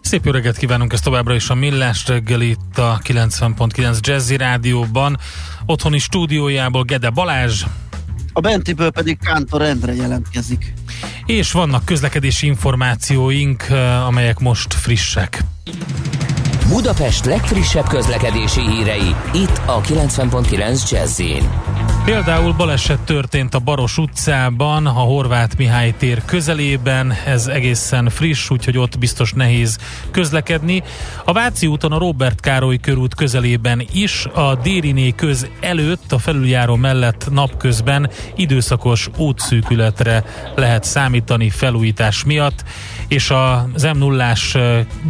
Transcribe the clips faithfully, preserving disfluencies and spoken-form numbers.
Szép jó reggelt kívánunk, ez továbbra is a Millás reggeli itt a kilencven pont kilenc Jazzy Rádióban. Otthoni stúdiójából Gede Balázs. A bentiből pedig Kántor Endre jelentkezik. És vannak közlekedési információink, amelyek most frissek. Budapest legfrissebb közlekedési hírei, itt a kilencven pont kilenc Jazzyn. Például baleset történt a Baros utcában, a Horváth Mihály tér közelében, ez egészen friss, úgyhogy ott biztos nehéz közlekedni. A Váci úton a Róbert Károly körút közelében is, a Dériné köz előtt, a felüljáró mellett napközben időszakos útszűkületre lehet számítani felújítás miatt, és az em nullás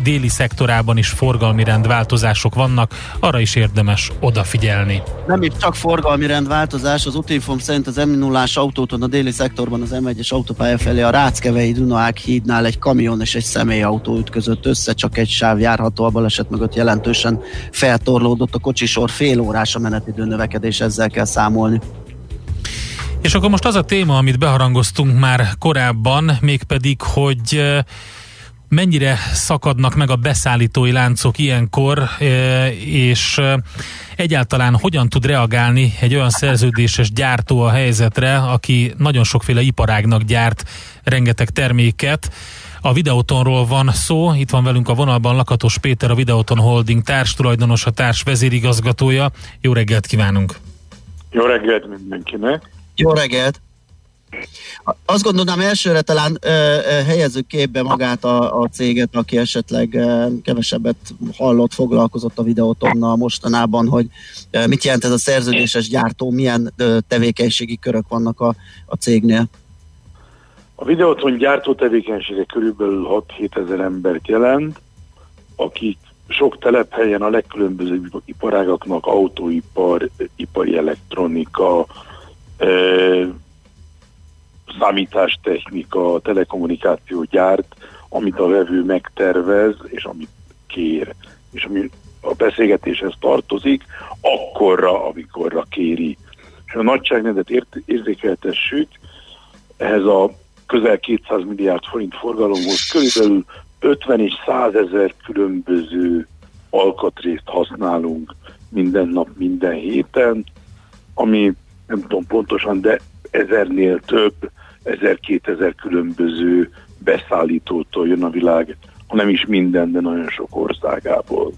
déli szektorában is forgalmi rendváltozások vannak, arra is érdemes odafigyelni. Nem itt csak forgalmi rendváltozás, az Útinform szerint az em nullás autóton a déli szektorban az em egyes autópálya felé a Ráckevei Dunaák hídnál egy kamion és egy személyautó ütközött össze, csak egy sáv járható, a baleset mögött jelentősen feltorlódott a kocsisor, fél órás a menetidő növekedés, ezzel kell számolni. És akkor most az a téma, amit beharangoztunk már korábban, mégpedig, hogy mennyire szakadnak meg a beszállítói láncok ilyenkor, és egyáltalán hogyan tud reagálni egy olyan szerződéses gyártó a helyzetre, aki nagyon sokféle iparágnak gyárt rengeteg terméket. A Videotonról van szó, itt van velünk a vonalban Lakatos Péter, a Videoton Holding társtulajdonosa, társvezérigazgatója. Jó reggelt kívánunk! Jó reggelt mindenkinek! Jó reggelt! Azt gondolnám, elsőre talán ö, ö, helyezzük képbe magát a, a céget, aki esetleg ö, kevesebbet hallott, foglalkozott a Videotonnal mostanában, hogy ö, mit jelent ez a szerződéses gyártó, milyen ö, tevékenységi körök vannak a, a cégnél. A Videoton gyártó tevékenysége körülbelül hat-hét ezer embert jelent, akik sok telephelyen a legkülönbözőbb iparágaknak, autóipar, ipari elektronika, ö, számítástechnika, telekommunikáció gyárt, amit a vevő megtervez, és amit kér. És ami a beszélgetéshez tartozik, akkorra, amikorra kéri. És a nagyságrendet érzékeltessük, ehhez a közel kétszáz milliárd forint forgalomhoz körülbelül ötven és százezer különböző alkatrészt használunk minden nap, minden héten, ami nem tudom pontosan, de ezernél több, ezer-kétezer különböző beszállítótól jön a világ, hanem is minden, de nagyon sok országából.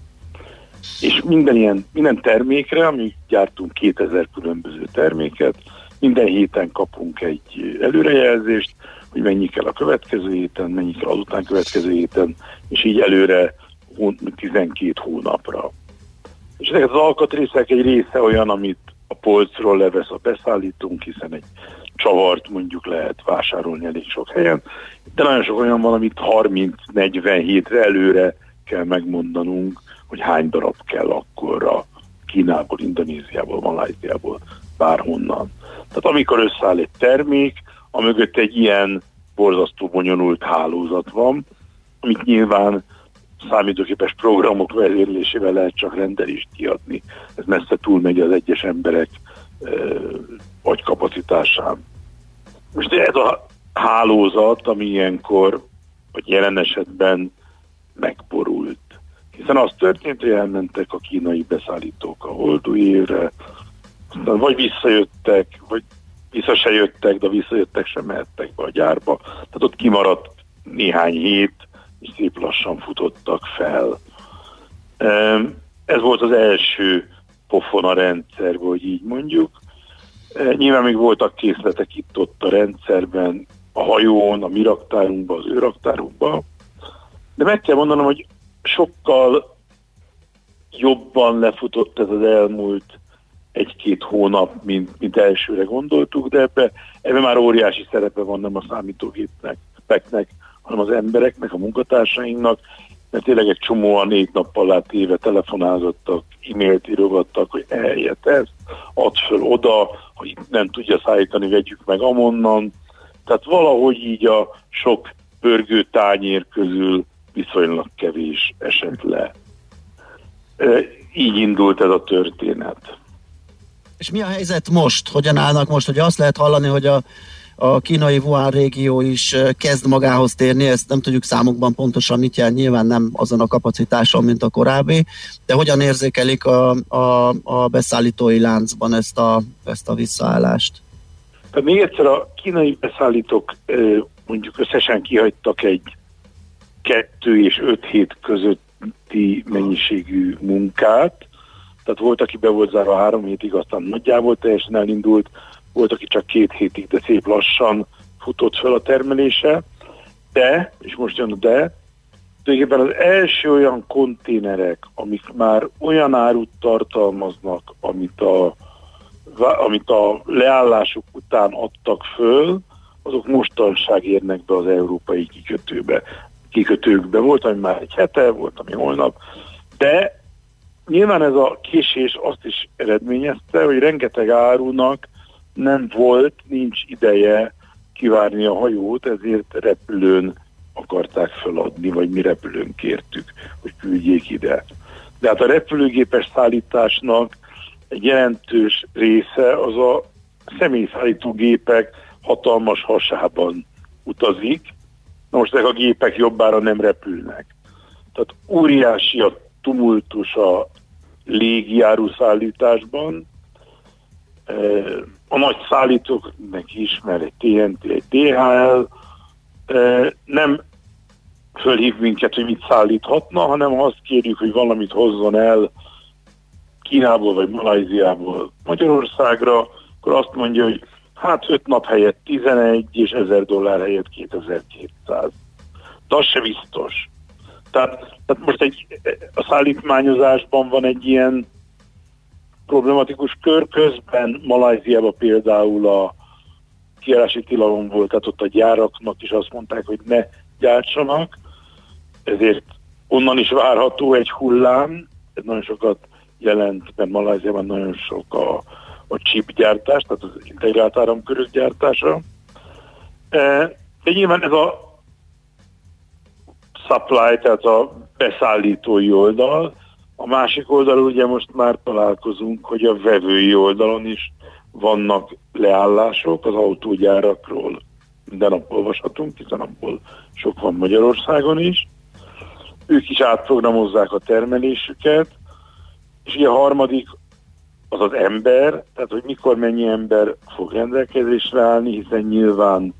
És minden ilyen, minden termékre, amíg gyártunk kétezer különböző terméket, minden héten kapunk egy előrejelzést, hogy mennyi kell a következő héten, mennyi kell azután következő héten, és így előre tizenkét hónapra. És ezek az alkatrészek egy része olyan, amit a polcról levesz a beszállítónk, hiszen egy csavart mondjuk lehet vásárolni elég sok helyen, de nagyon sok olyan van, amit harminc-negyven hétre előre kell megmondanunk, hogy hány darab kell akkorra Kínából, Indonéziából, Malajziából, bárhonnan. Tehát amikor összeáll egy termék, amögött egy ilyen borzasztó bonyolult hálózat van, amit nyilván számítógépes programok vezérlésével lehet csak rendelést kiadni. Ez messze túlmegy az egyes emberek e, agykapacitásán. Most ez a hálózat, ami ilyenkor, vagy jelen esetben megborult. Hiszen az történt, hogy elmentek a kínai beszállítók a holdújévre, aztán vagy visszajöttek, vagy vissza se jöttek, de visszajöttek sem mehettek be a gyárba. Tehát ott kimaradt néhány hét, és szép lassan futottak fel. Ez volt az első pofon a rendszerben, hogy így mondjuk. Nyilván még voltak készletek itt-ott a rendszerben, a hajón, a mi raktárunkban, az ő raktárunkban, de meg kell mondanom, hogy sokkal jobban lefutott ez az elmúlt egy-két hónap, mint, mint elsőre gondoltuk, de ebben ebbe már óriási szerepe van nem a számítógépeknek, hanem az embereknek, a munkatársainknak, mert tényleg egy csomóan négy nappal lát éve telefonálgattak, e-mailt írogattak, hogy eljött ezt, add föl oda, hogy nem tudja szállítani, vegyük meg amonnan. Tehát valahogy így a sok pörgő tányér közül viszonylag kevés esett le. Így indult ez a történet. És mi a helyzet most? Hogyan állnak most? Hogy azt lehet hallani, hogy a, a kínai Wuhan régió is kezd magához térni, ezt nem tudjuk számokban pontosan mit jelent, nyilván nem azon a kapacitáson, mint a korábbi, de hogyan érzékelik a, a, a beszállítói láncban ezt a, ezt a visszaállást? Tehát még egyszer, a kínai beszállítók mondjuk összesen kihagytak egy kettő és öt hét közötti mennyiségű munkát, tehát volt, aki be volt zárva három hétig, aztán nagyjából teljesen elindult, volt, aki csak két hétig, de szép lassan futott fel a termelése, de, és most jön a de, tulajdonképpen az első olyan konténerek, amik már olyan árut tartalmaznak, amit a, amit a leállásuk után adtak föl, azok mostanság érnek be az európai kikötőbe. kikötőkben volt, ami már egy hete, volt, ami holnap, de nyilván ez a késés azt is eredményezte, hogy rengeteg árunak nem volt, nincs ideje kivárni a hajót, ezért repülőn akarták feladni, vagy mi repülőn kértük, hogy küldjék ide. De hát a repülőgépes szállításnak egy jelentős része az a személyszállító gépek hatalmas hasában utazik. Na most ezek a gépek jobbára nem repülnek. Tehát óriási a tumultus a légiáruszállításban. A nagy szállítóknak is, mert egy té en té, egy dé há el nem fölhív minket, hogy mit szállíthatna, hanem azt kérjük, hogy valamit hozzon el Kínából vagy Malajziából Magyarországra, akkor azt mondja, hogy hát öt nap helyett tizenegy, és ezer dollár helyett kétezer-kétszáz. De az se biztos. Tehát, tehát most egy, a szállítmányozásban van egy ilyen problematikus kör, közben Malajziában például a kijárási tilalom volt, tehát ott a gyáraknak is azt mondták, hogy ne gyártsanak, ezért onnan is várható egy hullám, ez nagyon sokat jelent, mert Malajziában nagyon sok a a chip gyártás, tehát az integrált áramkörök gyártása. De nyilván ez a supply, tehát a beszállítói oldal, a másik oldalról ugye most már találkozunk, hogy a vevői oldalon is vannak leállások az autógyárakról. Minden nap olvashatunk, hiszen abból sok van Magyarországon is. Ők is átprogramozzák a termelésüket, és ugye a harmadik az az ember, tehát hogy mikor mennyi ember fog rendelkezésre állni, hiszen nyilván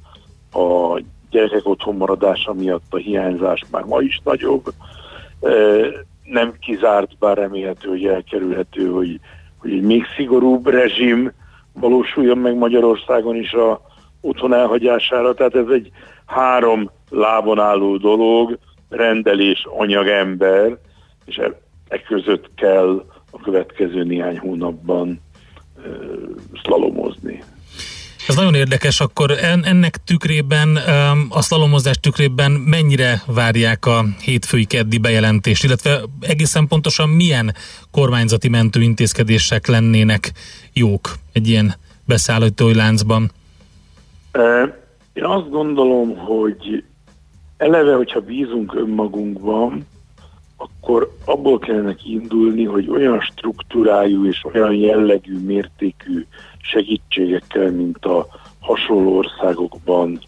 a gyerekek otthon maradása miatt a hiányzás már ma is nagyobb. Nem kizárt, bár remélhető, hogy elkerülhető, hogy, hogy egy még szigorúbb rezsim valósuljon meg Magyarországon is a otthon elhagyására. Tehát ez egy három lábon álló dolog, rendelés, anyag, ember, és e, e között kell a következő néhány hónapban uh, szlalomozni. Ez nagyon érdekes, akkor en, ennek tükrében, um, a szlalomozás tükrében mennyire várják a hétfői keddi bejelentést, illetve egészen pontosan milyen kormányzati mentőintézkedések lennének jók egy ilyen beszállítói láncban? Uh, én azt gondolom, hogy eleve, hogyha bízunk önmagunkban, akkor abból kellene kiindulni, hogy olyan struktúrájú és olyan jellegű, mértékű segítségekkel, mint a hasonló országokban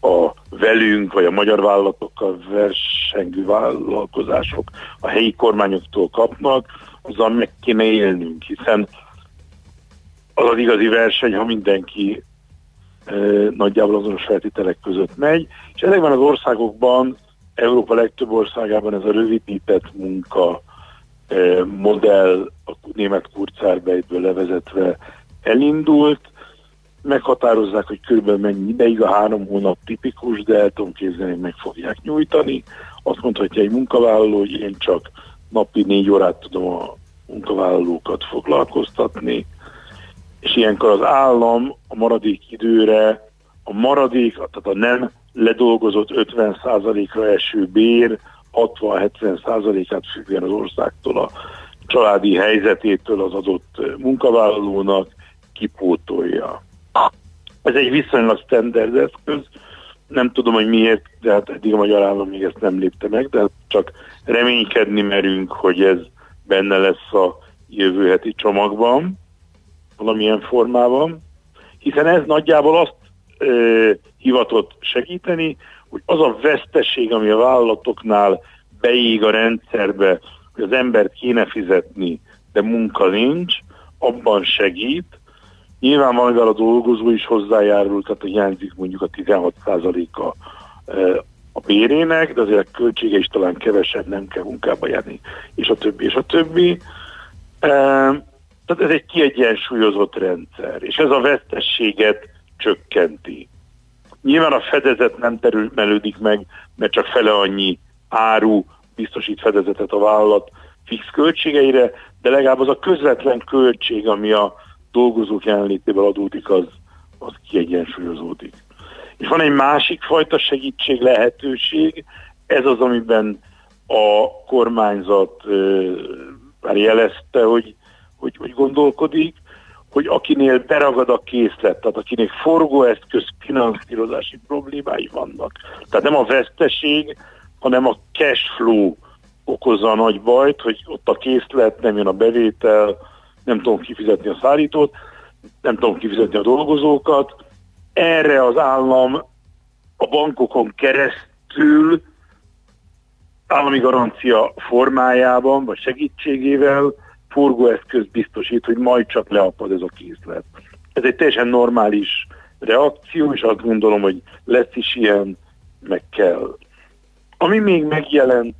a velünk, vagy a magyar vállalatokkal versengő vállalkozások a helyi kormányoktól kapnak, azzal meg kéne élnünk, hiszen az az igazi verseny, ha mindenki e, nagyjából azonos feltételek között megy, és ezekben az országokban, Európa legtöbb országában ez a rövidített munka eh, modell, a német Kurzarbeitből levezetve elindult. Meghatározzák, hogy körülbelül mennyi ideig, a három hónap tipikus, de el tudom képzelni, meg fogják nyújtani. Azt mondhatja egy munkavállaló, hogy én csak napi négy órát tudom a munkavállalókat foglalkoztatni, és ilyenkor az állam a maradék időre, a maradék, tehát a nem ledolgozott ötven százalékra eső bér hatvan-hetven százalékát függően az országtól, a családi helyzetétől az adott munkavállalónak kipótolja. Ez egy viszonylag standard eszköz, nem tudom, hogy miért, de hát eddig a magyar állam még ezt nem lépte meg, de csak reménykedni merünk, hogy ez benne lesz a jövő heti csomagban, valamilyen formában, hiszen ez nagyjából azt ö, hivatott segíteni, hogy az a veszteség, ami a vállalatoknál beég a rendszerbe, hogy az embert kéne fizetni, de munka nincs, abban segít. Nyilván magára a dolgozó is hozzájárul, tehát hiányzik mondjuk a tizenhat százaléka a bérének, de azért a költsége is talán kevesebb, nem kell munkába járni, és a többi, és a többi. Tehát ez egy kiegyensúlyozott rendszer, és ez a vesztességet csökkenti. Nyilván a fedezet nem termelődik meg, mert csak fele annyi áru biztosít fedezetet a vállalat fix költségeire, de legalább az a közvetlen költség, ami a dolgozók jelenlétéből adódik, az, az kiegyensúlyozódik. És van egy másik fajta segítség lehetőség, ez az, amiben a kormányzat már jelezte, hogy, hogy, hogy gondolkodik, hogy akinél beragad a készlet, tehát akinek forgóeszköz finanszírozási problémái vannak. Tehát nem a veszteség, hanem a cash flow okozza a nagy bajt, hogy ott a készlet, nem jön a bevétel, nem tudom kifizetni a szállítót, nem tudom kifizetni a dolgozókat. Erre az állam a bankokon keresztül állami garancia formájában, vagy segítségével forgóeszköz biztosít, hogy majd csak leapad ez a készlet. Ez egy teljesen normális reakció, és azt gondolom, hogy lesz is ilyen, meg kell. Ami még megjelent,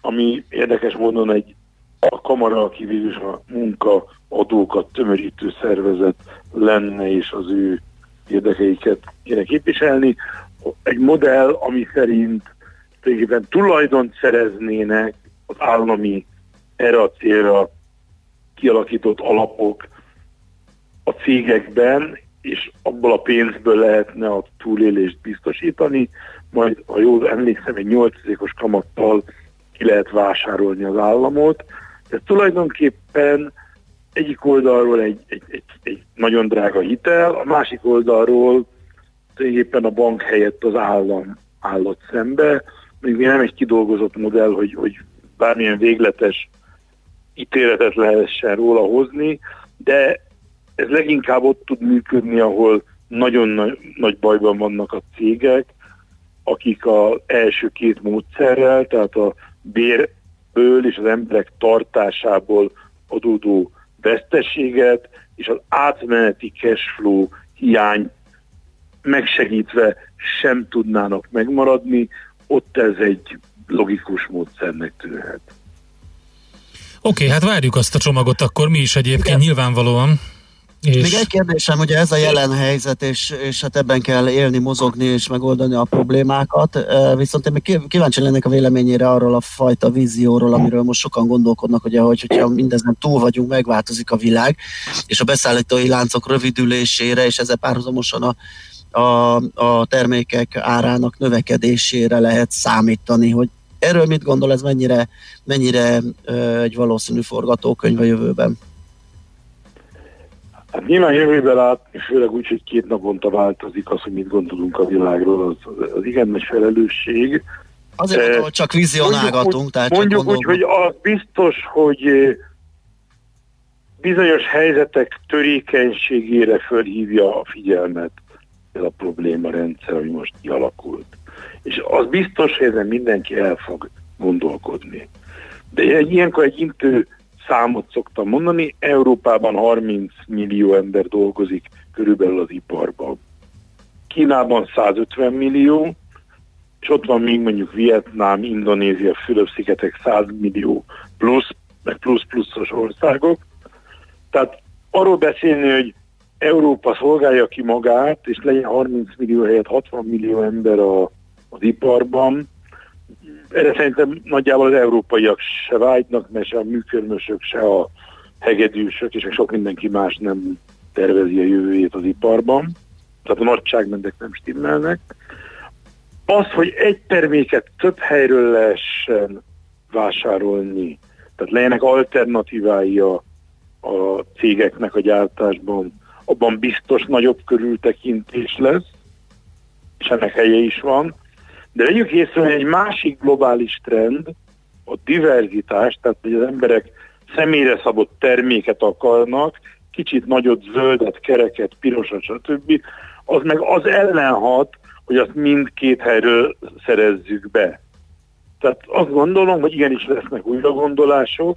ami érdekes módon egy a kamara, aki végül is a munkaadókat tömörítő szervezet lenne, és az ő érdekeiket kéne képviselni. Egy modell, ami szerint tulajdonképpen tulajdont szereznének az állami erre a célra kialakított alapok a cégekben, és abból a pénzből lehetne a túlélést biztosítani, majd, ha jól emlékszem, egy nyolc százalékos kamattal ki lehet vásárolni az államot. De tulajdonképpen egyik oldalról egy, egy, egy, egy nagyon drága hitel, a másik oldalról tulajdonképpen a bank helyett az állam állott szembe. Még nem egy kidolgozott modell, hogy, hogy bármilyen végletes ítéletet lehessen róla hozni, de ez leginkább ott tud működni, ahol nagyon nagy, nagy bajban vannak a cégek, akik az első két módszerrel, tehát a bér és az emberek tartásából adódó veszteséget, és az átmeneti cashflow hiány megsegítve sem tudnának megmaradni, ott ez egy logikus módszernek tűnhet. Oké, okay, hát várjuk azt a csomagot akkor mi is egyébként. Igen. Nyilvánvalóan. És... Még egy kérdésem, ugye ez a jelen helyzet, és, és hát ebben kell élni, mozogni és megoldani a problémákat, viszont én még kíváncsi lennék a véleményére arról a fajta vízióról, amiről most sokan gondolkodnak, hogy ahogy, hogyha mindezen túl vagyunk, megváltozik a világ, és a beszállítói láncok rövidülésére, és ezzel párhuzamosan a a, a termékek árának növekedésére lehet számítani, hogy erről mit gondol, ez mennyire, mennyire egy valószínű forgatókönyv a jövőben? Hát nyilván jövőben látni, főleg úgy, hogy két naponta változik az, hogy mit gondolunk a világról, az, az igen nagy felelősség. Azért, eh, hogy csak vizionálgatunk, tehát csak mondjuk úgy, hogy az biztos, hogy bizonyos helyzetek törékenységére fölhívja a figyelmet ez a probléma rendszer, ami most kialakult. És az biztos, hogy ezen mindenki el fog gondolkodni. De ilyenkor egy intő számot szoktam mondani, Európában harminc millió ember dolgozik körülbelül az iparban. Kínában százötven millió, és ott van még mondjuk Vietnám, Indonézia, Fülöp-szigetek száz millió plusz, meg plusz-pluszos országok. Tehát arról beszélni, hogy Európa szolgálja ki magát, és legyen harminc millió helyett hatvan millió ember a, az iparban, erre szerintem nagyjából az európaiak se vágynak, mert se a műkörmösök, se a hegedűsök, és sok mindenki más nem tervezi a jövőjét az iparban. Tehát a nagyságrendek nem stimmelnek. Az, hogy egy terméket több helyről lehessen vásárolni, tehát legyenek alternatívái a, a cégeknek a gyártásban, abban biztos nagyobb körültekintés lesz, és ennek helye is van. De vegyük észre, hogy egy másik globális trend a diverzitás, tehát hogy az emberek személyre szabott terméket akarnak, kicsit nagyot, zöldet, kereket, pirosat, stb. Az meg az ellen hat, hogy azt mindkét helyről szerezzük be. Tehát azt gondolom, hogy igenis lesznek újra gondolások,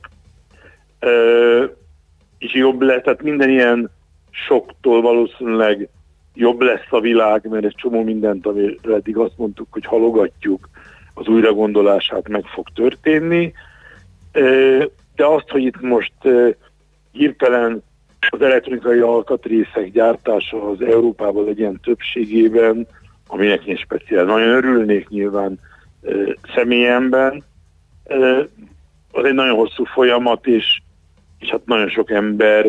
és jobb lesz, tehát minden ilyen soktól valószínűleg jobb lesz a világ, mert egy csomó mindent, amire eddig azt mondtuk, hogy halogatjuk, az újra gondolását meg fog történni. De azt, hogy itt most hirtelen az elektronikai alkatrészek gyártása az Európában legyen többségében, aminek én speciál nagyon örülnék nyilván személyemben, az egy nagyon hosszú folyamat, és, és hát nagyon sok ember,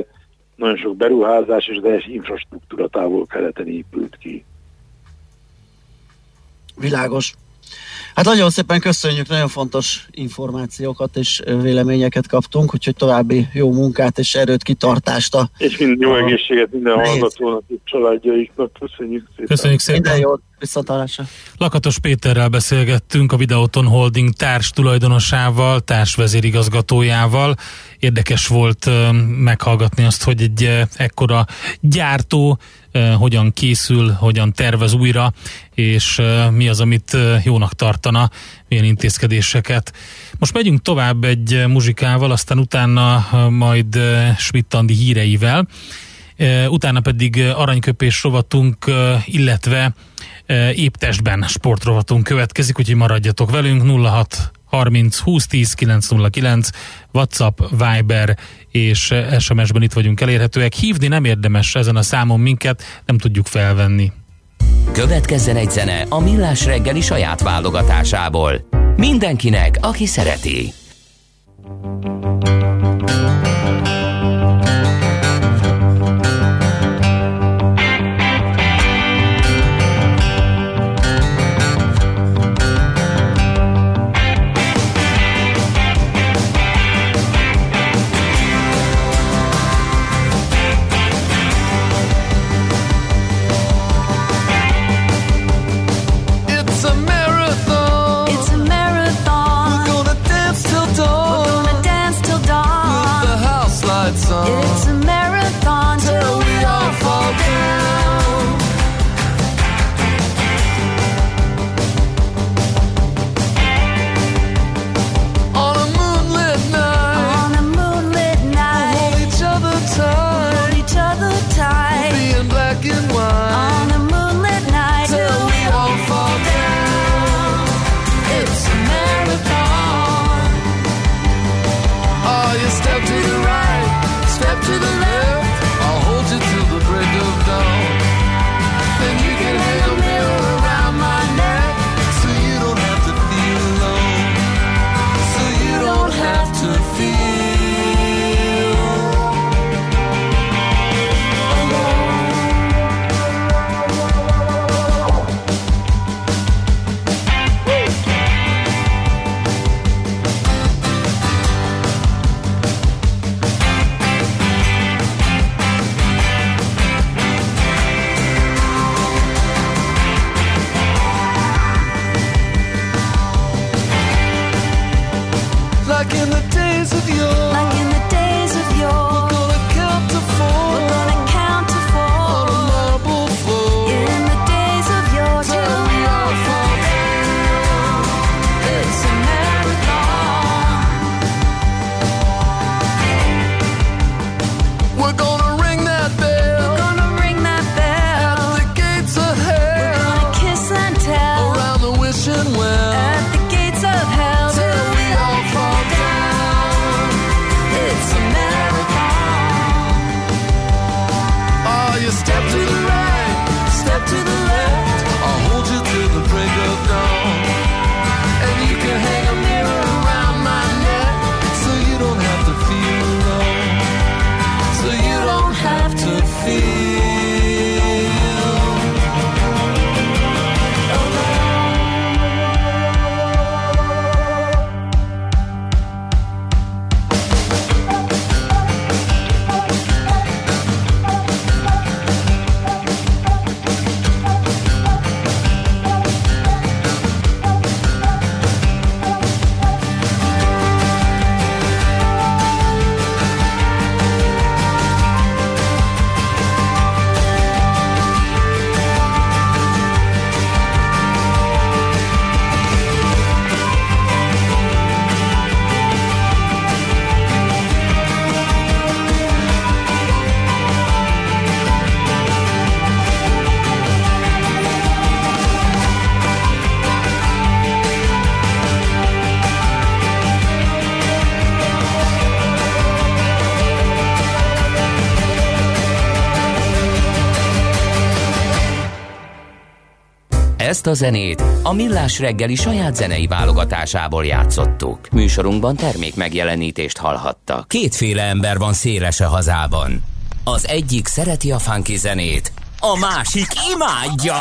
nagyon sok beruházás, és az teljes infrastruktúra távol-keleten épült ki. Világos. Hát nagyon szépen köszönjük, nagyon fontos információkat és véleményeket kaptunk, úgyhogy további jó munkát és erőt, kitartást. A, és mind jó a... egészséget minden nehéz. Hallgatónak és családjaiknak. Köszönjük szépen. Köszönjük szépen. Minden jót, viszontlátásra. Lakatos Péterrel beszélgettünk, a Videoton Holding társ tulajdonosával, társvezérigazgatójával. Érdekes volt meghallgatni azt, hogy egy ekkora gyártó hogyan készül, hogyan tervez újra, és mi az, amit jónak tartana, milyen intézkedéseket. Most megyünk tovább egy muzsikával, aztán utána majd Schmidt Andi híreivel, utána pedig aranyköpés rovatunk, illetve épp testben sportrovatunk következik, úgyhogy maradjatok velünk. Nulla hat harminc húsz tíz kilenc nulla kilenc WhatsApp, Viber és es em es-ben itt vagyunk elérhetőek. Hívni nem érdemes ezen a számon minket, nem tudjuk felvenni. Következzen egy zene a Millás reggeli saját válogatásából. Mindenkinek, aki szereti. Ezt a zenét a Millás reggeli saját zenei válogatásából játszottuk. Műsorunkban termék megjelenítést hallhattak. Kétféle ember van szélese hazában. Az egyik szereti a funky zenét, a másik imádja.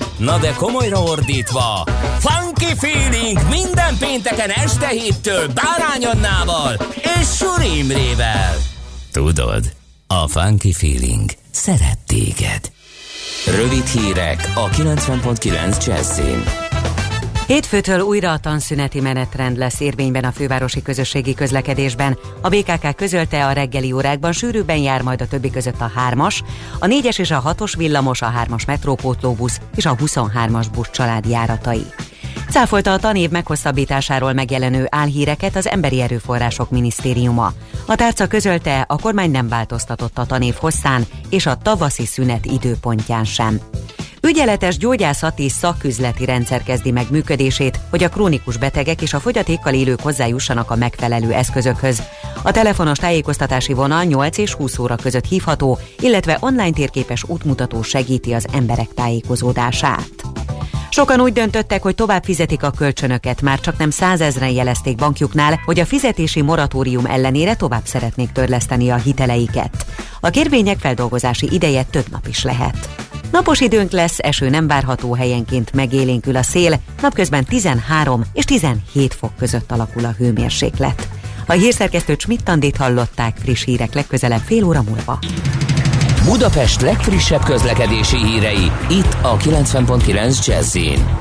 Na de komolyra ordítva, funky feeling minden pénteken este héttől Bárány Annával és Suri Imrével. Tudod, a funky feeling szeret téged. Rövid hírek a kilencven pont kilenc Jazzin. Hétfőtől újra a tanszüneti menetrend lesz érvényben a fővárosi közösségi közlekedésben. A bé ká ká közölte, a reggeli órákban sűrűbben jár majd a többi között a hármas, a négyes és a hatos villamos, a hármas metrópótlóbusz és a huszonhármas busz család járatai. Cáfolta a tanév meghosszabbításáról megjelenő álhíreket az Emberi Erőforrások Minisztériuma. A tárca közölte, a kormány nem változtatott a tanév hosszán és a tavaszi szünet időpontján sem. Ügyeletes gyógyászati szaküzleti rendszer kezdi meg működését, hogy a krónikus betegek és a fogyatékkal élők hozzájussanak a megfelelő eszközökhöz. A telefonos tájékoztatási vonal nyolc és húsz óra között hívható, illetve online térképes útmutató segíti az emberek tájékozódását. Sokan úgy döntöttek, hogy tovább fizetik a kölcsönöket, már csak nem százezren jelezték bankjuknál, hogy a fizetési moratórium ellenére tovább szeretnék törleszteni a hiteleiket. A kérvények feldolgozási ideje több nap is lehet. Napos időnk lesz, eső nem várható, helyenként megélénkül a szél, napközben tizenhárom és tizenhét fok között alakul a hőmérséklet. A hírszerkesztőt Schmidt Andit hallották, friss hírek legközelebb fél óra múlva. Budapest legfrissebb közlekedési hírei, itt a kilencven pont kilenc Jazz-in.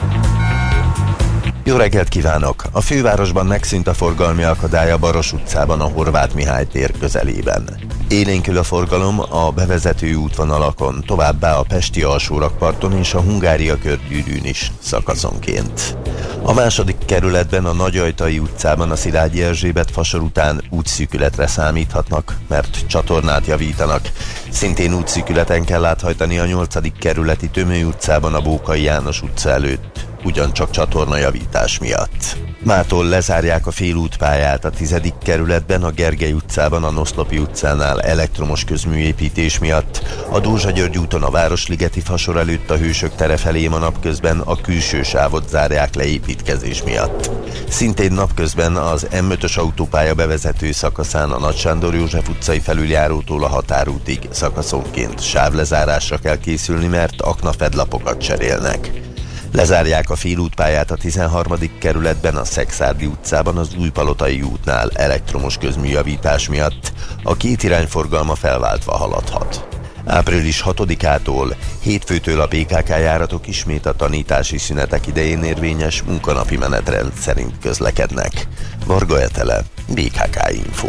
Jó reggelt kívánok! A fővárosban megszűnt a forgalmi akadály a Baros utcában, a Horváth Mihály tér közelében. Élénkül a forgalom a bevezető útvonalakon, továbbá a Pesti alsórakparton és a Hungária körgyűrűn is szakaszonként. A második kerületben a Nagyajtai utcában a Szilágyi Erzsébet fasor után útszűkületre számíthatnak, mert csatornát javítanak. Szintén útszűkületen kell áthajtani a nyolcadik kerületi Tömő utcában a Bókai János utca előtt, ugyancsak csatornajavítás miatt. Mától lezárják a félútpályát a tizedik kerületben, a Gergely utcában, a Noszlopi utcánál elektromos közműépítés miatt, a Dózsa György úton a Városligeti fasor előtt a Hősök tere felé ma napközben a külső sávot zárják le építkezés miatt. Szintén napközben az em ötös autópálya bevezető szakaszán a Nagy Sándor József utcai felüljárótól a Határútig szakaszonként sávlezárásra kell készülni, mert aknafedlapokat cserélnek. Lezárják a félútpályát a tizenharmadik kerületben, a Szekszárdi utcában, az Újpalotai útnál elektromos közműjavítás miatt. A két irányforgalma felváltva haladhat. április hatodikától hétfőtől a bé ká ká járatok ismét a tanítási szünetek idején érvényes munkanapi menetrend szerint közlekednek. Varga Etele, bé ká ká Info.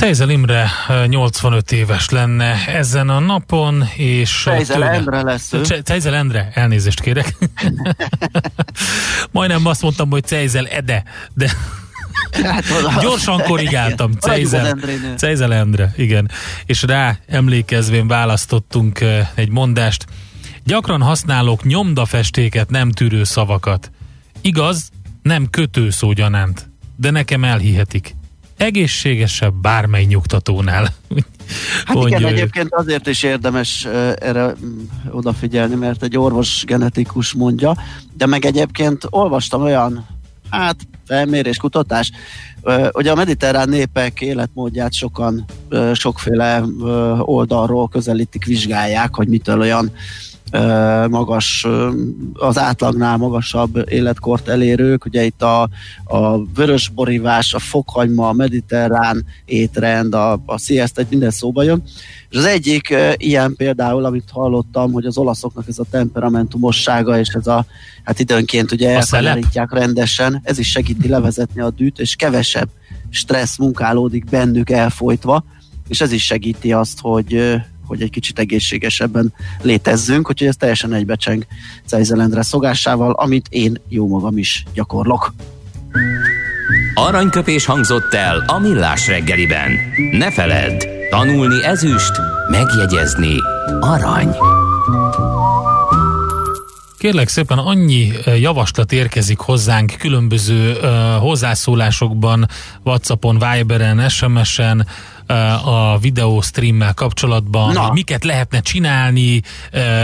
Czeizel Imre nyolcvanöt éves lenne ezen a napon, és... Czeizel Endre lesz ő. Czeizel Endre, elnézést kérek. Majdnem azt mondtam, hogy Czeizel Ede, de... Hát, gyorsan korrigáltam. Czeizel Endre, igen. És rá emlékezvén választottunk egy mondást. Gyakran használok nyomdafestéket, nem tűrő szavakat. Igaz, nem kötőszó gyanánt, de nekem elhihetik. Egészségesebb bármely nyugtatónál. Hát igen, egyébként azért is érdemes erre odafigyelni, mert egy orvos genetikus mondja, de meg egyébként olvastam olyan, hát felmérés, kutatás, ugye a mediterrán népek életmódját sokan sokféle oldalról közelítik, vizsgálják, hogy mitől olyan magas, az átlagnál magasabb életkort elérők, ugye itt a, a vörösborívás, a fokhagyma, a mediterrán étrend, a, a siesta, minden szóba jön. És az egyik ilyen például, amit hallottam, hogy az olaszoknak ez a temperamentumossága, és ez a, hát időnként ugye elfelelítják rendesen, ez is segíti levezetni a dűt, és kevesebb stressz munkálódik bennük elfolytva, és ez is segíti azt, hogy hogy egy kicsit egészségesebben létezzünk, úgyhogy ez teljesen egybecseng Czeizel Endre szokásával, amit én jó magam is gyakorlok. Aranyköpés hangzott el a Millás reggeliben. Ne feledd, tanulni ezüst, megjegyezni arany. Kérlek szépen, annyi javaslat érkezik hozzánk különböző uh, hozzászólásokban, WhatsAppon, Viberen, es em es-en, a videó streammel kapcsolatban, na, miket lehetne csinálni,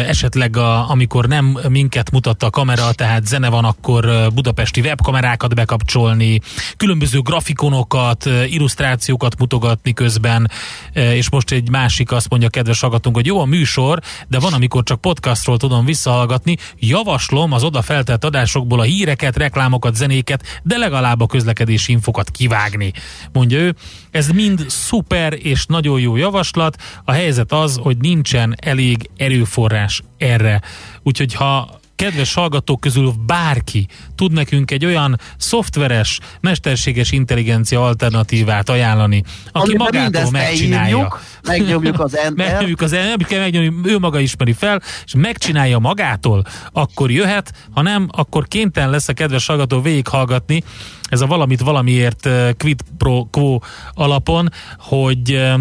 esetleg a, amikor nem minket mutatta a kamera, tehát zene van, akkor budapesti webkamerákat bekapcsolni, különböző grafikonokat, illusztrációkat mutogatni közben, és most egy másik azt mondja, kedves hallgatónk, hogy jó a műsor, de van, amikor csak podcastról tudom visszahallgatni, javaslom az oda feltelt adásokból a híreket, reklámokat, zenéket, de legalább a közlekedési infokat kivágni, mondja ő. Ez mind szuper és nagyon jó javaslat. A helyzet az, hogy nincsen elég erőforrás erre. Úgyhogy ha kedves hallgatók közül bárki tud nekünk egy olyan szoftveres, mesterséges intelligencia alternatívát ajánlani, aki amiben magától megcsinálja. Elhívjuk, megnyomjuk az enter. Megnyomjuk az enter, ő maga ismeri fel, és megcsinálja magától, akkor jöhet, ha nem, akkor kénytelen lesz a kedves hallgató végighallgatni. Ez a valamit valamiért quid pro quo alapon, hogy,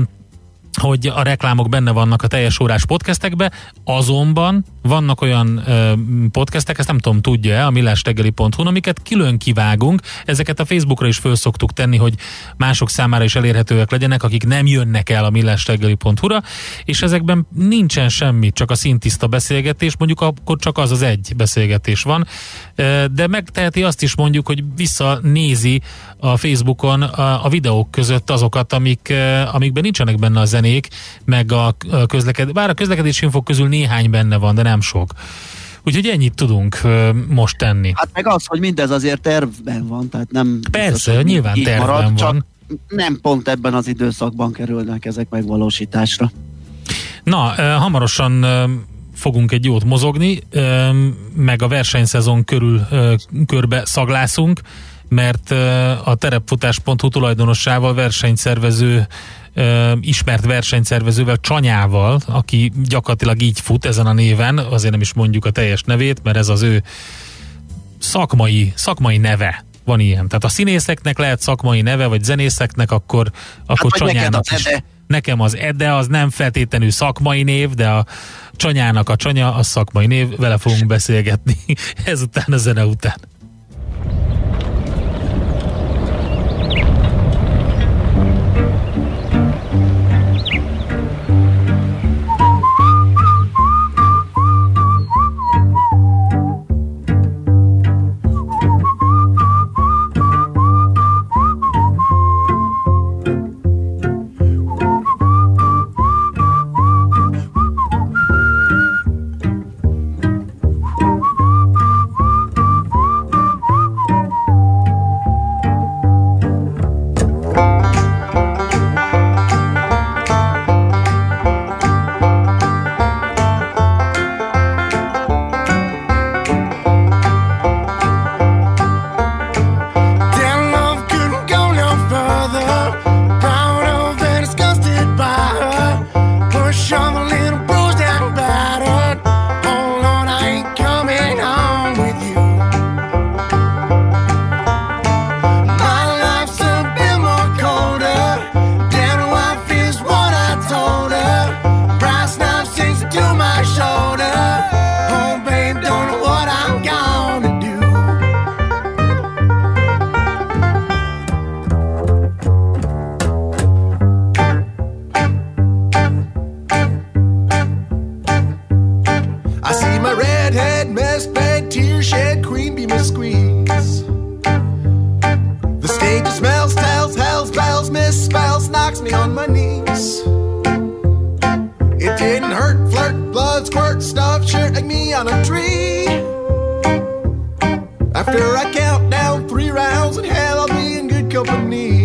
hogy a reklámok benne vannak a teljes órás podcastekbe, azonban vannak olyan podcastek, ezt nem tudom, tudja-e, a millástegeli pont hu, amiket külön kivágunk, ezeket a Facebookra is föl szoktuk tenni, hogy mások számára is elérhetőek legyenek, akik nem jönnek el a millástegeli pont hu-ra, és ezekben nincsen semmi, csak a szintiszta beszélgetés, mondjuk akkor csak az az egy beszélgetés van, de megteheti azt is, mondjuk, hogy visszanézi a Facebookon a videók között azokat, amik, amikben nincsenek benne a zenék, meg a közlekedés, bár a közlekedési infók közül néhány benne van, de nem sok. Úgyhogy ennyit tudunk ö, most tenni. Hát meg az, hogy mindez azért tervben van, tehát nem... Persze, biztos, nyilván tervben marad, van. Csak nem pont ebben az időszakban kerülnek ezek megvalósításra. Na, ö, hamarosan ö, fogunk egy jót mozogni, ö, meg a versenyszezon körül ö, körbe szaglászunk, mert ö, a terepfutás pont hu tulajdonossával, versenyszervező ismert versenyszervezővel, Csanyával, aki gyakorlatilag így fut ezen a néven, azért nem is mondjuk a teljes nevét, mert ez az ő szakmai, szakmai neve, van ilyen. Tehát a színészeknek lehet szakmai neve, vagy zenészeknek, akkor, akkor hát, Csanyának is. Ede. Nekem az Ede, az nem feltétlenül szakmai név, de a Csanyának a Csanya, az szakmai név, vele fogunk beszélgetni ezután, a zene után. I me on a tree. After I count down three rounds in hell, I'll be in good company.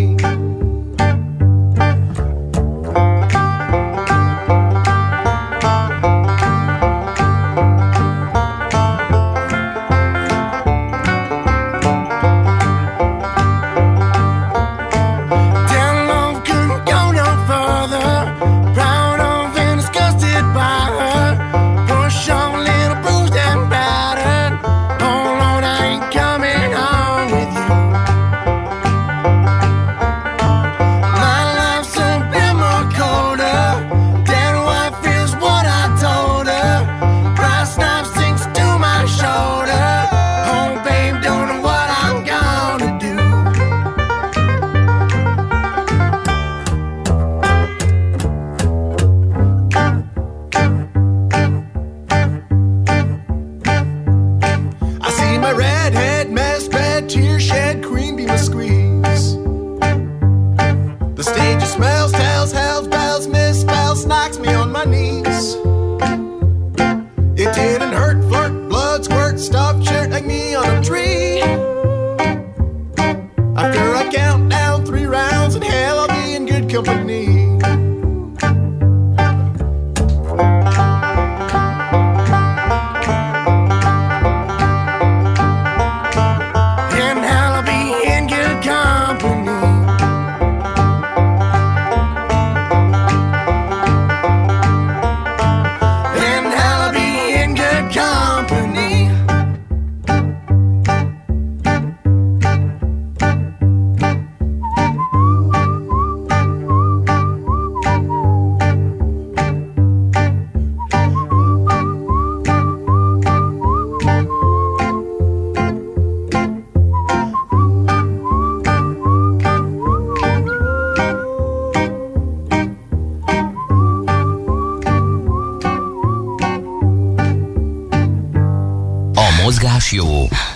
Jó.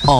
A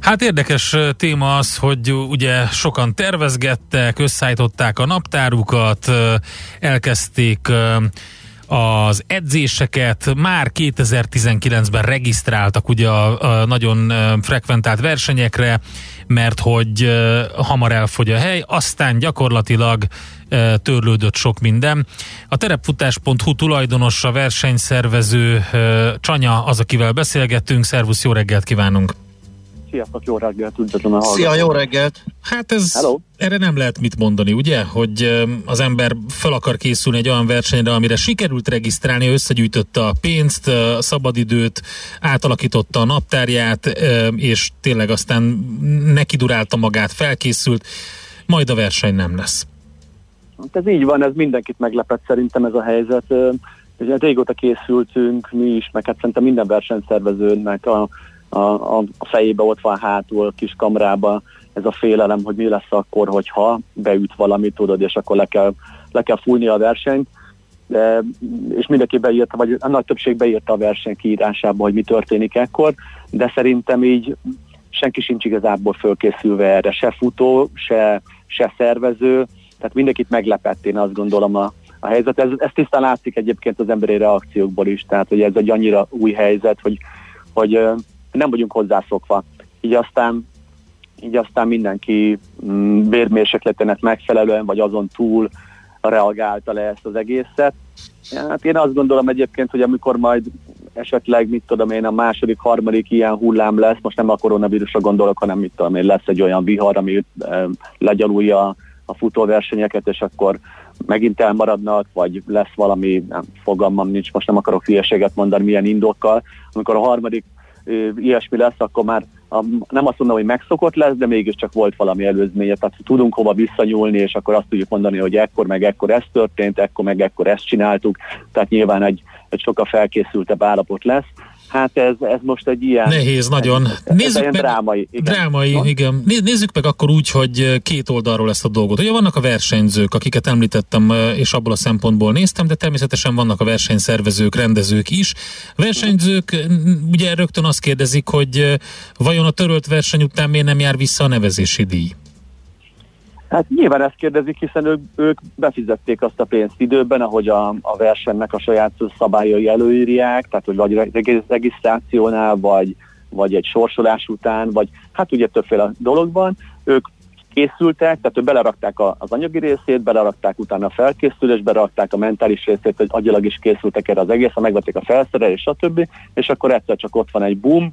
Hát érdekes téma az, hogy ugye sokan tervezgettek, összeállították a naptárukat, elkezdték az edzéseket, már kétezer-tizenkilencben regisztráltak ugye a, a nagyon frekventált versenyekre, mert hogy hamar elfogy a hely, aztán gyakorlatilag törlődött sok minden. A terepfutás pont hu tulajdonosa, versenyszervező Csanya az, akivel beszélgettünk. Szervusz, jó reggelt kívánunk! Sziasztok, jó reggelt, üdvözlöm a hallgatókat. Szia, jó reggelt. Hát ez, hello. Erre nem lehet mit mondani, ugye? Hogy az ember fel akar készülni egy olyan versenyre, amire sikerült regisztrálni, összegyűjtötte a pénzt, a szabadidőt, átalakította a naptárját, és tényleg aztán nekidurálta magát, felkészült, majd a verseny nem lesz. Ez így van, ez mindenkit meglepett szerintem ez a helyzet. Ugye régóta készültünk, mi is, meg hát szerintem minden versenyszervezőnek a A, a fejébe ott van hátul, a kis kamrába ez a félelem, hogy mi lesz akkor, hogyha beüt valami, tudod, és akkor le kell, le kell fújni a versenyt. De, és mindenki beírta, vagy a nagy többség beírta a verseny kiírásába, hogy mi történik ekkor, de szerintem így senki sincs igazából fölkészülve erre, se futó, se, se szervező, tehát mindenkit meglepett, én azt gondolom a, a helyzet. Ez, ez tisztán látszik egyébként az emberi reakciókból is, tehát hogy ez egy annyira új helyzet, hogy, hogy nem vagyunk hozzászokva. Így aztán, így aztán mindenki mm, vérmérsékletének megfelelően, vagy azon túl reagálta le ezt az egészet. Hát én azt gondolom egyébként, hogy amikor majd esetleg, mit tudom én, a második, harmadik ilyen hullám lesz, most nem a koronavírusra gondolok, hanem mit tudom én, lesz egy olyan vihar, ami e, legyalulja a futóversenyeket, és akkor megint elmaradnak, vagy lesz valami, nem, fogalmam nincs, most nem akarok hülyeséget mondani, milyen indokkal. Amikor a harmadik ilyesmi lesz, akkor már a, nem azt mondom, hogy megszokott lesz, de mégiscsak volt valami előzménye, tehát tudunk hova visszanyúlni, és akkor azt tudjuk mondani, hogy ekkor meg ekkor ez történt, ekkor meg ekkor ezt csináltuk, tehát nyilván egy, egy sokkal felkészültebb állapot lesz. Hát ez, ez most egy ilyen... Nehéz, nagyon. Ez, nézzük meg, drámai. Igen. Drámai, no? igen. Nézzük meg akkor úgy, hogy két oldalról ezt a dolgot. Ugye vannak a versenyzők, akiket említettem, és abból a szempontból néztem, de természetesen vannak a versenyszervezők, rendezők is. A versenyzők ugye rögtön azt kérdezik, hogy vajon a törölt verseny után miért nem jár vissza a nevezési díj? Hát nyilván ezt kérdezik, hiszen ők, ők befizették azt a pénzt időben, ahogy a, a versenynek a saját szabályai előírják, tehát hogy vagy regisztrációnál, vagy, vagy egy sorsolás után, vagy hát ugye többféle dologban. Ők készültek, tehát ők belerakták a, az anyagi részét, belerakták utána a felkészülést, belerakták a mentális részét, hogy agyilag is készültek erre az egész, ha megvették a felszerelés, stb. És akkor egyszer csak ott van egy boom,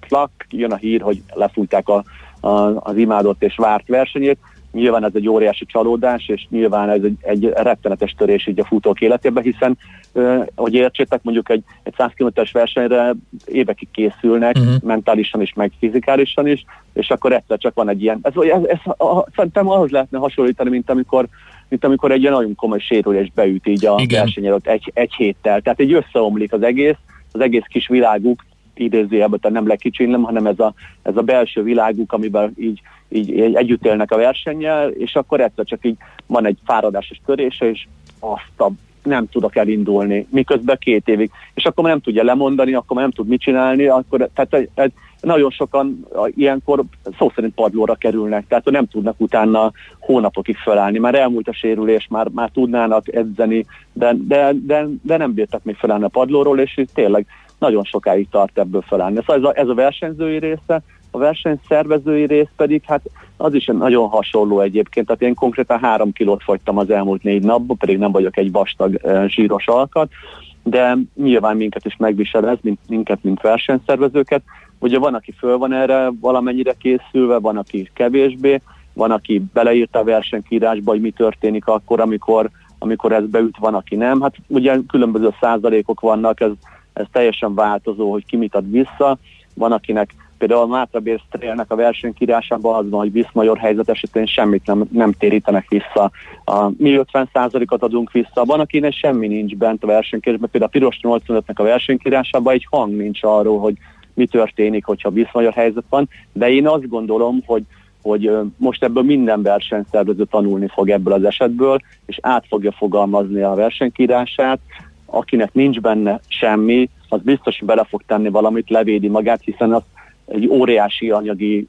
klak, jön a hír, hogy lefújták a, a, az imádott és várt versenyét. Nyilván ez egy óriási csalódás, és nyilván ez egy, egy rettenetes törés így a futók életében, hiszen, eh, hogy értsétek, mondjuk egy, egy száz kilométeres versenyre évekig készülnek, uh-huh. mentálisan is, meg fizikálisan is, és akkor egyszer csak van egy ilyen... Ez, ez, ez a, szerintem ahhoz lehetne hasonlítani, mint amikor, mint amikor egy ilyen nagyon komoly sérülés beüt így a verseny előtt egy, egy héttel. Tehát így összeomlik az egész, az egész kis világuk, idézőjelben, tehát nem lekicsinlem, hanem ez a, ez a belső világuk, amiben így, így együtt élnek a versennyel, és akkor egyszer csak így van egy fáradásos törése, és azt a, nem tudok elindulni, miközben két évig. És akkor nem tudja lemondani, akkor nem tud mit csinálni, akkor, tehát egy, nagyon sokan ilyenkor szó szerint padlóra kerülnek, tehát nem tudnak utána hónapokig felállni. Már elmúlt a sérülés, már, már tudnának edzeni, de, de, de, de nem bírtak még felállni a padlóról, és tényleg nagyon sokáig tart ebből felállni. Szóval ez a, ez a versenyzői része, a versenyszervezői rész pedig, hát az is nagyon hasonló egyébként. Tehát én konkrétan három kilót fogytam az elmúlt négy napban, pedig nem vagyok egy vastag zsíros alkat, de nyilván minket is megvisel ez, mint, minket, mint versenyszervezőket. Ugye van, aki föl van erre valamennyire készülve, van, aki kevésbé, van, aki beleírta a versenykírásba, hogy mi történik akkor, amikor, amikor ez beüt, van, aki nem. Hát ugye különböző százalékok vannak, ez Ez teljesen változó, hogy ki mit ad vissza. Van, akinek például a Mátrabér Strélnek a versenykírásában az van, hogy viszmajor helyzet esetén semmit nem, nem térítenek vissza. A, mi ötven százalékot adunk vissza. Van, akinek semmi nincs bent a versenykírásban. Például a Piros nyolcvanötnek a versenykírásában egy hang nincs arról, hogy mi történik, hogyha viszmajor helyzet van. De én azt gondolom, hogy, hogy most ebből minden versenyszervező tanulni fog ebből az esetből, és át fogja fogalmazni a versenykírását. Akinek nincs benne semmi, az biztos, hogy bele fog tenni valamit, levédi magát, hiszen az egy óriási anyagi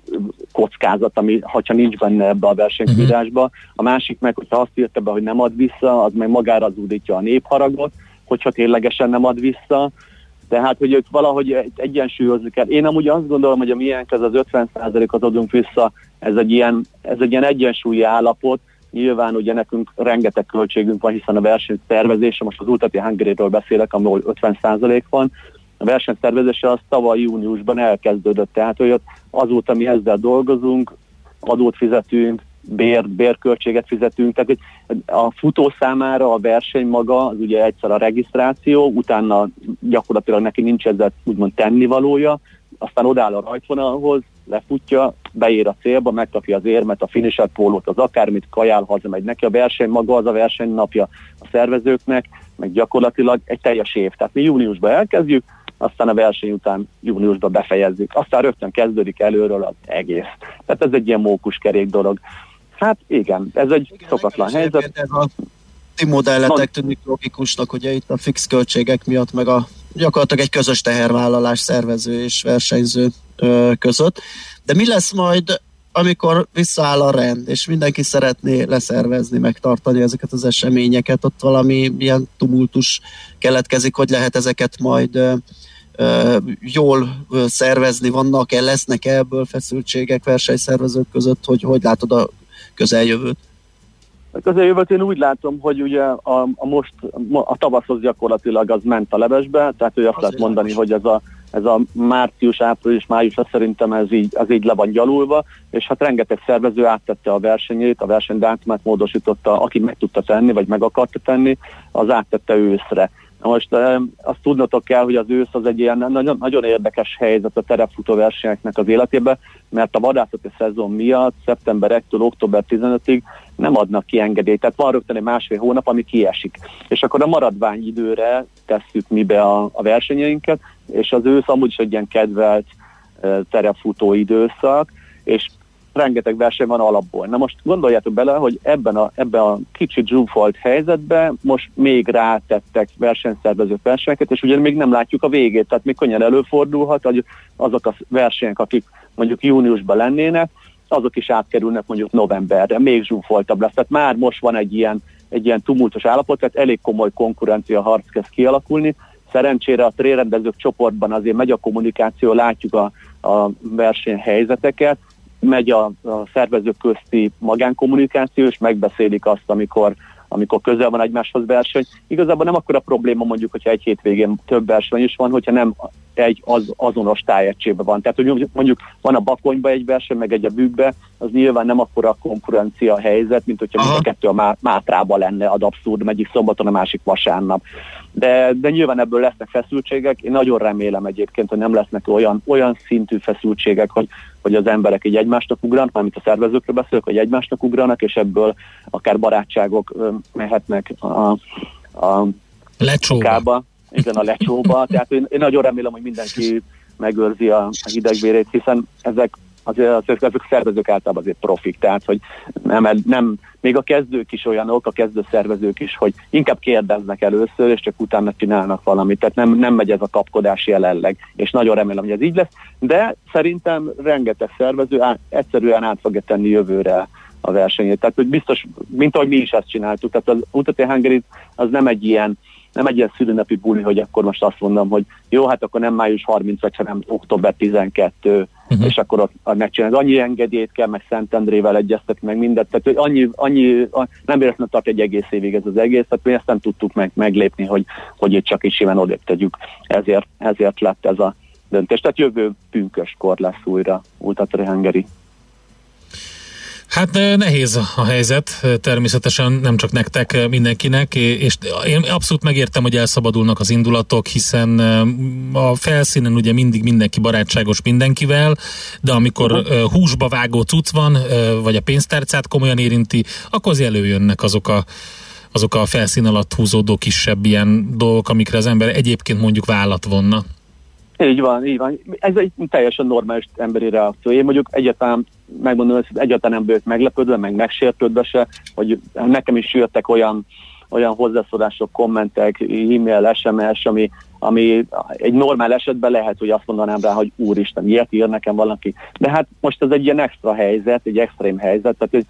kockázat, ami, ha nincs benne ebbe a versenykírásba. A másik meg, hogyha azt írta be, hogy nem ad vissza, az meg magára zúdítja a népharagot, hogyha ténylegesen nem ad vissza. Tehát, hogy ők valahogy egyensúlyozni kell. Én amúgy azt gondolom, hogy a miénk az az ötven százalékot adunk vissza, ez egy ilyen, ez egy ilyen egyensúlyi állapot. Nyilván ugye nekünk rengeteg költségünk van, hiszen a versenyszervezése, most az Ultra-Trail Hungaryről beszélek, ahol ötven százalék van, a versenyszervezése az tavaly júniusban elkezdődött, tehát hogy azóta mi ezzel dolgozunk, adót fizetünk, bér, bérköltséget fizetünk, tehát a futó számára a verseny maga, az ugye egyszer a regisztráció, utána gyakorlatilag neki nincs ezzel úgymond tennivalója, aztán odáll a rajtvonalhoz, lefutja, beér a célba, megkapja az érmet, a finisher pólót, az akármit, kajál, hazamegy neki. A verseny maga az a verseny napja a szervezőknek, meg gyakorlatilag egy teljes év. Tehát mi júniusban elkezdjük, aztán a verseny után júniusban befejezzük. Aztán rögtön kezdődik előről az egész. Tehát ez egy ilyen mókuskerék dolog. Hát igen, ez egy igen, szokatlan helyzet. Ez a ti modelletek tűnik logikusnak, ugye itt a fix költségek miatt, meg a gyakorlatilag egy közös tehervállalás szervező és versenyző ö, között. De mi lesz majd, amikor visszaáll a rend, és mindenki szeretné leszervezni, megtartani ezeket az eseményeket, ott valami ilyen tumultus keletkezik, hogy lehet ezeket majd ö, ö, jól ö, szervezni, vannak-e, lesznek-e ebből feszültségek versenyszervezők között, hogy hogy látod a közeljövőt? A közeljövőt én úgy látom, hogy ugye a, a most a tavaszhoz gyakorlatilag az ment a levesbe, tehát ő azt az lehet mondani, most. Hogy ez a, ez a március, április, május, az szerintem ez így, az így le van gyalulva, és hát rengeteg szervező áttette a versenyét, a versenydátumát módosította, aki meg tudta tenni, vagy meg akarta tenni, az áttette őszre. Most azt tudnotok kell, hogy az ősz az egy ilyen nagyon, nagyon érdekes helyzet a terepfutó versenyeknek az életében, mert a vadászati szezon miatt szeptember elsedik-től október tizenötödikéig nem adnak ki engedélyt. Tehát van rögtön egy másfél hónap, ami kiesik. És akkor a maradvány időre tesszük mi be a, a versenyeinket, és az ősz amúgy is egy ilyen kedvelt terepfutó időszak, és rengeteg verseny van alapból. Na most gondoljátok bele, hogy ebben a, ebben a kicsit zsúfolt helyzetben most még rátettek versenyszervezők versenyeket, és ugye még nem látjuk a végét, tehát még könnyen előfordulhat, hogy azok a versenyek, akik mondjuk júniusban lennének, azok is átkerülnek mondjuk novemberre, még zsúfoltabb lesz. Tehát már most van egy ilyen, egy ilyen tumultos állapot, tehát elég komoly konkurencia harc kezd kialakulni. Szerencsére a trailrendezők csoportban azért megy a kommunikáció, látjuk a, a versenyhelyzeteket, megy a, a szervezők közti magánkommunikáció, és megbeszélik azt, amikor, amikor közel van egymáshoz verseny. Igazából nem akkora probléma mondjuk, hogyha egy hétvégén több verseny is van, hogyha nem egy az, azonos tájegységben van. Tehát, hogy mondjuk van a Bakonyban egy verseny, meg egy a Bükkben, az nyilván nem akkora konkurencia helyzet, mint hogyha mind a kettő a Mátrában lenne ad abszurd, egyik szombaton, a másik vasárnap. De, de nyilván ebből lesznek feszültségek. Én nagyon remélem egyébként, hogy nem lesznek olyan, olyan szintű feszültségek, hogy, hogy az emberek így egymásnak ugranak, mármint a szervezőkről beszélök, hogy egymásnak ugranak, és ebből akár barátságok mehetnek a, a lecsóba. Igen, a lecsóba. Tehát én, én nagyon remélem, hogy mindenki megőrzi a hidegvérét, hiszen ezek azért, azért ezek a szervezők általában azért profik, tehát hogy nem, nem, még a kezdők is olyanok, a kezdő szervezők is, hogy inkább kérdeznek először, és csak utána csinálnak valamit, tehát nem, nem megy ez a kapkodás jelenleg, és nagyon remélem, hogy ez így lesz, de szerintem rengeteg szervező át, egyszerűen át fogja tenni jövőre a versenyét, tehát hogy biztos, mint ahogy mi is ezt csináltuk, tehát az Ultra-Trail Hungary az nem egy ilyen nem egy ilyen szülőnapi buli, hogy akkor most azt mondom, hogy jó, hát akkor nem május harmincadika, hanem október tizenkettő, uh-huh. és akkor ott megcsinálod. Annyi engedélyt kell, meg Szentendrével egyeztetni, meg mindent. Tehát, hogy annyi, annyi nem véletlenül tart egy egész évig ez az egész, tehát mi ezt nem tudtuk meg, meglépni, hogy, hogy itt csak is simán odébb tegyük. Ezért, ezért lett ez a döntés. Tehát jövő pünköskor lesz újra Ultra-Trail Hungary. Hát nehéz a helyzet, természetesen nem csak nektek, mindenkinek, és én abszolút megértem, hogy elszabadulnak az indulatok, hiszen a felszínen ugye mindig mindenki barátságos mindenkivel, de amikor uh-huh. húsba vágó cucc van, vagy a pénztárcát komolyan érinti, akkor az előjönnek azok a, azok a felszín alatt húzódó kisebb ilyen dolgok, amikre az ember egyébként mondjuk vállat vonna. Így van, így van. Ez egy teljesen normális emberi reakció. Én mondjuk egyáltalán, megmondom, hogy egyáltalán nem vagyok meglepődve, meg megsértődve se, hogy nekem is jöttek olyan, olyan hozzászólások, kommentek, e-mail, es em es, ami, ami egy normál esetben lehet, hogy azt mondanám rá, hogy úristen, ilyet ír nekem valaki. De hát most ez egy ilyen extra helyzet, egy extrém helyzet, tehát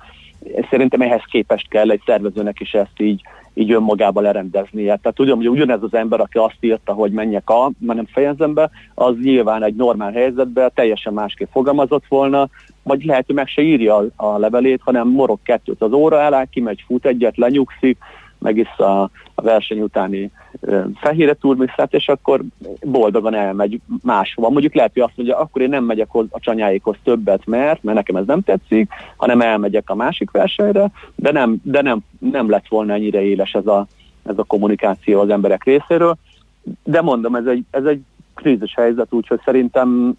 szerintem ehhez képest kell egy szervezőnek is ezt így, így önmagába lerendeznie. Tehát tudom, hogy ugyanez az ember, aki azt írta, hogy menjek a, már nem fejezem be, az nyilván egy normál helyzetben teljesen másképp fogalmazott volna, vagy lehet, hogy meg se írja a levelét, hanem morog kettőt az óra alá, kimegy, fut egyet, lenyugszik, megisz a, a verseny utáni e, fehérre turmiszát, és akkor boldogan elmegy máshova. Mondjuk lehet, hogy azt mondja, akkor én nem megyek a Csanyáikhoz többet, mert, mert nekem ez nem tetszik, hanem elmegyek a másik versenyre, de nem, de nem, nem lett volna ennyire éles ez a, ez a kommunikáció az emberek részéről. De mondom, ez egy, ez egy krízis helyzet, úgyhogy szerintem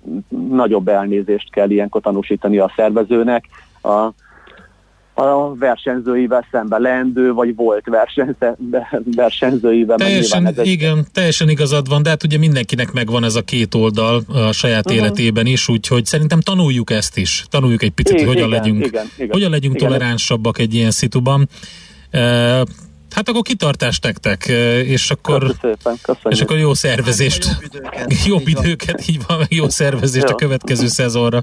nagyobb elnézést kell ilyenkor tanúsítani a szervezőnek, a a versenyzőivel szemben, leendő vagy volt versenyzőivel. Teljesen, ez igen, egy... teljesen igazad van, de hát ugye mindenkinek megvan ez a két oldal a saját uh-huh. életében is, úgyhogy szerintem tanuljuk ezt is. Tanuljuk egy picit, igen, hogy hogyan legyünk, igen, igen, hogyan legyünk igen, toleránsabbak egy ilyen szituban. E- Hát akkor kitartást nektek, és akkor, és akkor jó szervezést, hát, jobb időket, jobb időket így van, jó szervezést jó. A következő szezonra.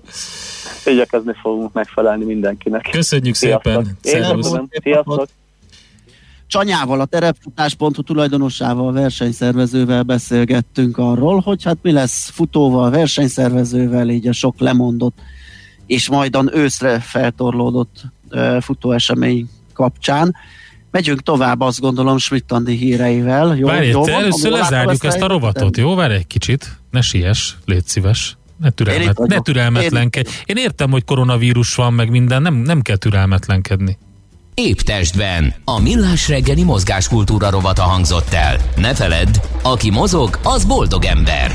Igyekezni fogunk megfelelni mindenkinek. Köszönjük szépen! Sziasztok! Csanyával, a terepfutás pont hu tulajdonosával, versenyszervezővel beszélgettünk arról, hogy hát mi lesz futóval, versenyszervezővel, így a sok lemondott és majdan őszre feltorlódott futóesemény kapcsán. Megyünk tovább, azt gondolom, Schmidt Andi híreivel. Jó, várj, jó, te van, először lezárjuk ezt a rovatot, jó? Várj egy kicsit, ne siess, légy szíves. Ne, türelmet, ne türelmetlenkedj. Én értem, hogy koronavírus van, meg minden, nem, nem kell türelmetlenkedni. Épp testben a Millás reggeli mozgáskultúra rovata hangzott el. Ne feledd, aki mozog, az boldog ember.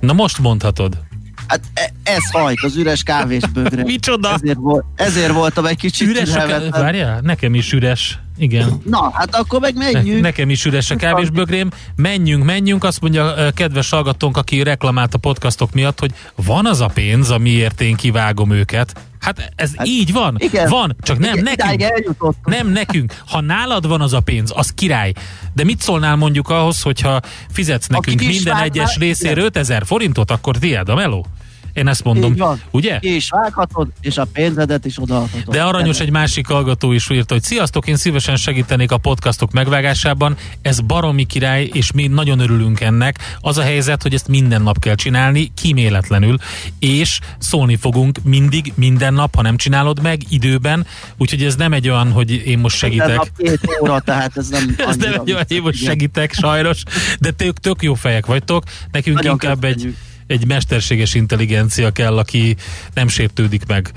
Na most mondhatod. Hát ez hajt, az üres kávésbögre. Micsoda? Ezért, ezért voltam egy kicsit üres. Várjál, nekem is üres. Igen. Na, hát akkor meg menjünk. Nekem is üres a kávésbögrém. Menjünk, menjünk. Azt mondja a kedves hallgatónk, aki reklamált a podcastok miatt, hogy van az a pénz, amiért én kivágom őket. Hát ez hát, így van? Igen. Van, csak nem igen, nekünk. Nem nekünk. Ha nálad van az a pénz, az király. De mit szólnál mondjuk ahhoz, hogyha fizetsz nekünk minden egyes részéről ötezer forintot, akkor tiéd a meló? Én ezt mondom, ugye? Ki is vághatod, és a pénzedet is odaadhatod. De aranyos egy másik hallgató is írt, hogy sziasztok, én szívesen segítenék a podcastok megvágásában, ez baromi király, és mi nagyon örülünk ennek. Az a helyzet, hogy ezt minden nap kell csinálni, kíméletlenül, és szólni fogunk mindig, minden nap, ha nem csinálod meg, időben, úgyhogy ez nem egy olyan, hogy én most segítek. Minden nap két óra, tehát ez nem annyira. Ez nem egy olyan, én most segítek, sajnos, de tök, tök jó fejek vagytok, nekünk nagyon inkább köszönjük. egy Egy mesterséges intelligencia kell, aki nem sértődik meg.